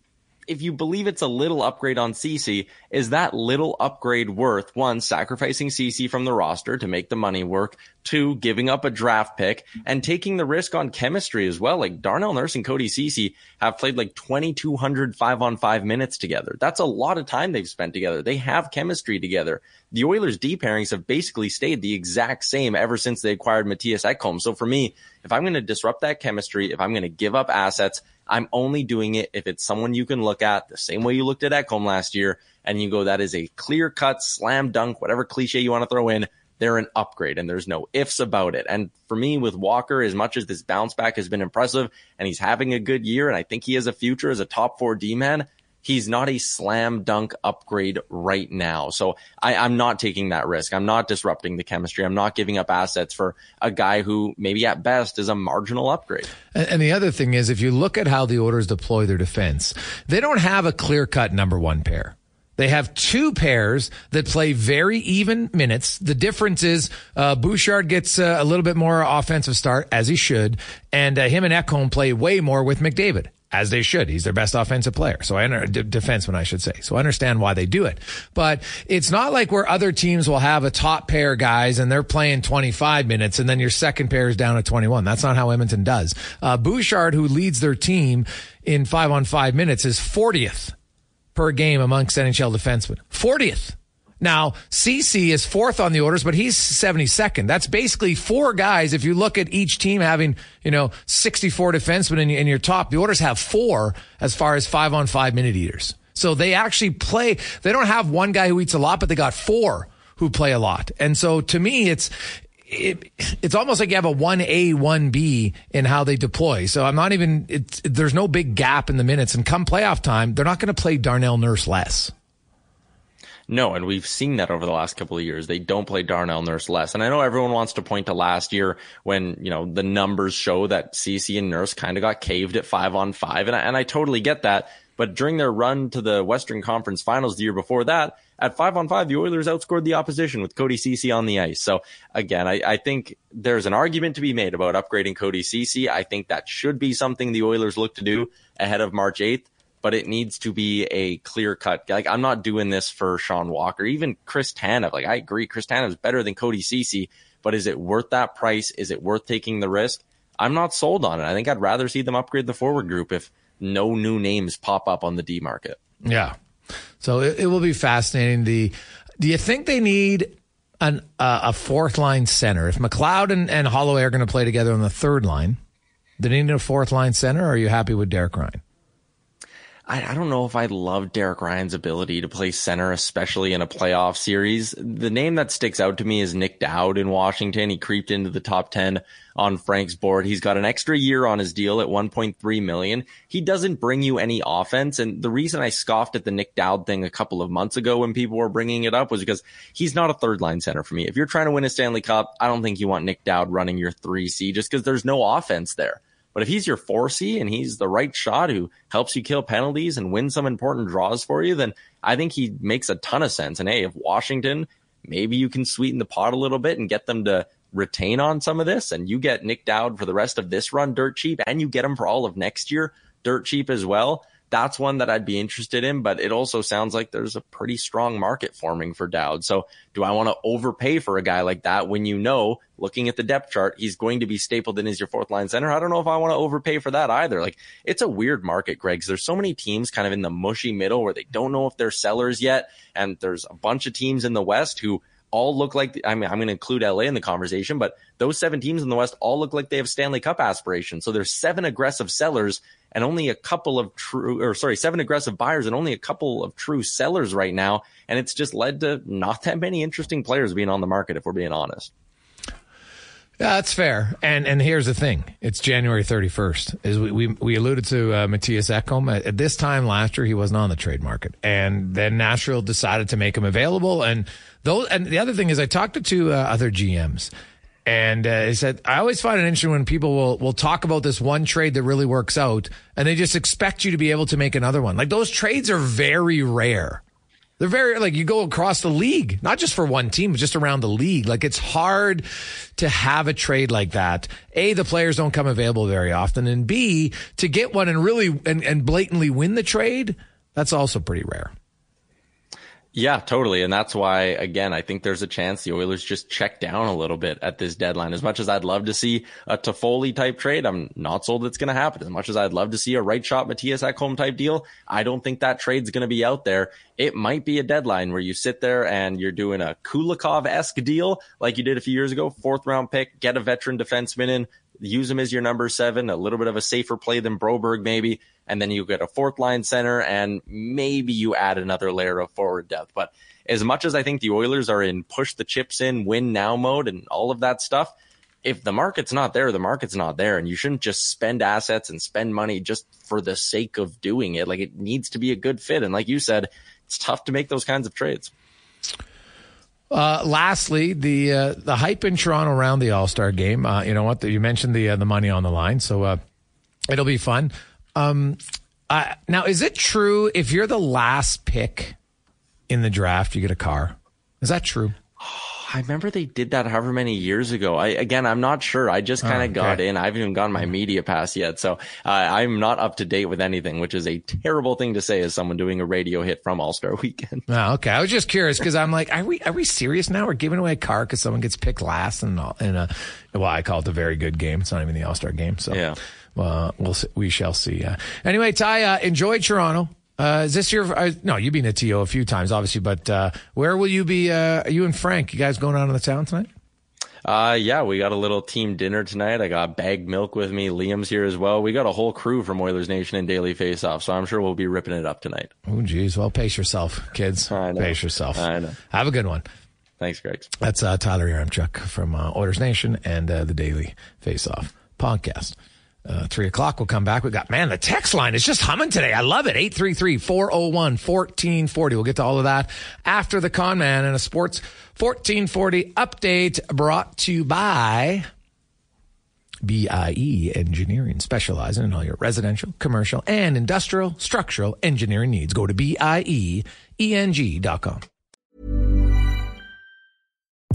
if you believe it's a little upgrade on Ceci, is that little upgrade worth, one, sacrificing Ceci from the roster to make the money work, two, giving up a draft pick, and taking the risk on chemistry as well? Like Darnell Nurse and Cody Ceci have played like twenty-two hundred five-on-five minutes together. That's a lot of time they've spent together. They have chemistry together. The Oilers' D pairings have basically stayed the exact same ever since they acquired Matias Ekholm. So for me, if I'm going to disrupt that chemistry, if I'm going to give up assets, I'm only doing it if it's someone you can look at the same way you looked at Ekholm last year and you go, that is a clear-cut, slam dunk, whatever cliche you want to throw in, they're an upgrade and there's no ifs about it. And for me, with Walker, as much as this bounce back has been impressive and he's having a good year and I think he has a future as a top four D-man, he's not a slam dunk upgrade right now. So I, I'm not taking that risk. I'm not disrupting the chemistry. I'm not giving up assets for a guy who maybe at best is a marginal upgrade. And, and the other thing is, if you look at how the Oilers deploy their defense, they don't have a clear-cut number one pair. They have two pairs that play very even minutes. The difference is uh Bouchard gets uh, a little bit more offensive start, as he should, and uh, him and Ekholm play way more with McDavid, as they should. He's their best offensive player. So I under d- defenseman, I should say. So I understand why they do it. But it's not like where other teams will have a top pair guys and they're playing twenty-five minutes and then your second pair is down at twenty-one. That's not how Edmonton does. Uh, Bouchard, who leads their team in five on five minutes, is fortieth per game amongst N H L defensemen. fortieth. Now, Ceci is fourth on the orders, but he's seventy-second. That's basically four guys. If you look at each team having, you know, sixty-four defensemen in, in your top, the orders have four as far as five-on-five minute eaters. So they actually play. They don't have one guy who eats a lot, but they got four who play a lot. And so to me, it's it, it's almost like you have a one A, one B in how they deploy. So I'm not even, it's, there's no big gap in the minutes. And come playoff time, they're not going to play Darnell Nurse less. No, and we've seen that over the last couple of years. They don't play Darnell Nurse less. And I know everyone wants to point to last year when, you know, the numbers show that Ceci and Nurse kind of got caved at five on five. And I, and I totally get that. But during their run to the Western Conference Finals the year before that, at five on five, the Oilers outscored the opposition with Cody Ceci on the ice. So again, I, I think there's an argument to be made about upgrading Cody Ceci. I think that should be something the Oilers look to do ahead of March eighth. But it needs to be a clear-cut. Like, I'm not doing this for Sean Walker. Even Chris Tanev. Like, I agree, Chris Tanev is better than Cody Ceci. But is it worth that price? Is it worth taking the risk? I'm not sold on it. I think I'd rather see them upgrade the forward group if no new names pop up on the D market. Yeah. So it, it will be fascinating. The do you think they need an uh, a fourth-line center? If McLeod and, and Holloway are going to play together on the third line, do they need a fourth-line center, or are you happy with Derek Ryan? I don't know if I love Derek Ryan's ability to play center, especially in a playoff series. The name that sticks out to me is Nick Dowd in Washington. He creeped into the top ten on Frank's board. He's got an extra year on his deal at one point three million dollars. He doesn't bring you any offense. And the reason I scoffed at the Nick Dowd thing a couple of months ago when people were bringing it up was because he's not a third line center for me. If you're trying to win a Stanley Cup, I don't think you want Nick Dowd running your three C just because there's no offense there. But if he's your four C and he's the right shot who helps you kill penalties and win some important draws for you, then I think he makes a ton of sense. And hey, if Washington, maybe you can sweeten the pot a little bit and get them to retain on some of this, and you get Nick Dowd for the rest of this run dirt cheap, and you get him for all of next year dirt cheap as well. That's one that I'd be interested in, but it also sounds like there's a pretty strong market forming for Dowd. So do I want to overpay for a guy like that when you know, looking at the depth chart, he's going to be stapled in as your fourth line center? I don't know if I want to overpay for that either. Like, it's a weird market, Greg. There's so many teams kind of in the mushy middle where they don't know if they're sellers yet. And there's a bunch of teams in the West who all look like, the, I mean, I'm going to include L A in the conversation, but those seven teams in the West all look like they have Stanley Cup aspirations. So there's seven aggressive sellers and only a couple of true, or sorry, seven aggressive buyers and only a couple of true sellers right now. And it's just led to not that many interesting players being on the market, if we're being honest. Yeah, that's fair. And and here's the thing. It's January thirty-first. As we, we, we alluded to uh, Matias Ekholm. At, at this time last year, he wasn't on the trade market. And then Nashville decided to make him available. And those, and the other thing is I talked to two uh, other G Ms. And uh, he said, I always find it interesting when people will, will talk about this one trade that really works out, and they just expect you to be able to make another one. Like, those trades are very rare. They're very, like, you go across the league, not just for one team, but just around the league. Like, it's hard to have a trade like that. A, the players don't come available very often. And B, to get one and really and, and blatantly win the trade, that's also pretty rare. Yeah, totally. And that's why, again, I think there's a chance the Oilers just check down a little bit at this deadline. As much as I'd love to see a Toffoli type trade, I'm not sold it's going to happen. As much as I'd love to see a right shot Matias Ekholm type deal, I don't think that trade's going to be out there. It might be a deadline where you sit there and you're doing a Kulikov-esque deal like you did a few years ago, fourth round pick, get a veteran defenseman in, use him as your number seven, a little bit of a safer play than Broberg maybe, and then you get a fourth line center and maybe you add another layer of forward depth. But as much as I think the Oilers are in push the chips in, win now mode and all of that stuff, if the market's not there, the market's not there, and you shouldn't just spend assets and spend money just for the sake of doing it. Like, it needs to be a good fit. And like you said, it's tough to make those kinds of trades. Uh, lastly, the uh, the hype in Toronto around the All-Star game. Uh, you know what? The, you mentioned the uh, the money on the line, so uh, it'll be fun. Um, uh, now, is it true if you're the last pick in the draft, you get a car? Is that true? Oh, I remember they did that however many years ago. I again, I'm not sure. I just kind of oh, okay. got in. I haven't even gotten my media pass yet, so uh, I'm not up to date with anything, which is a terrible thing to say as someone doing a radio hit from All-Star Weekend. Oh, okay. I was just curious because I'm like, are we are we serious now? We're giving away a car because someone gets picked last, and in a well, I call it the very good game. It's not even the All-Star game, so yeah. Uh, we'll see. We shall see. Uh, anyway, Ty, uh, enjoy Toronto. Uh, is this your? Uh, no, you've been at T O a few times, obviously. But uh, where will you be? Uh, are you and Frank? You guys going out on the town tonight? Uh, yeah, we got a little team dinner tonight. I got bagged milk with me. Liam's here as well. We got a whole crew from Oilers Nation and Daily Faceoff, so I'm sure we'll be ripping it up tonight. Oh, geez. Well, pace yourself, kids. I know. Pace yourself. I know. Have a good one. Thanks, Greg. That's uh, Tyler Yaremchuk from uh, Oilers Nation and uh, the Daily Faceoff podcast. Uh, three o'clock, we'll come back. We got, man, the text line is just humming today. I love it. eight three three, four oh one, fourteen forty. We'll get to all of that after the con man and a Sports fourteen forty update brought to you by B I E Engineering, specializing in all your residential, commercial, and industrial structural engineering needs. Go to B I E E N G dot com.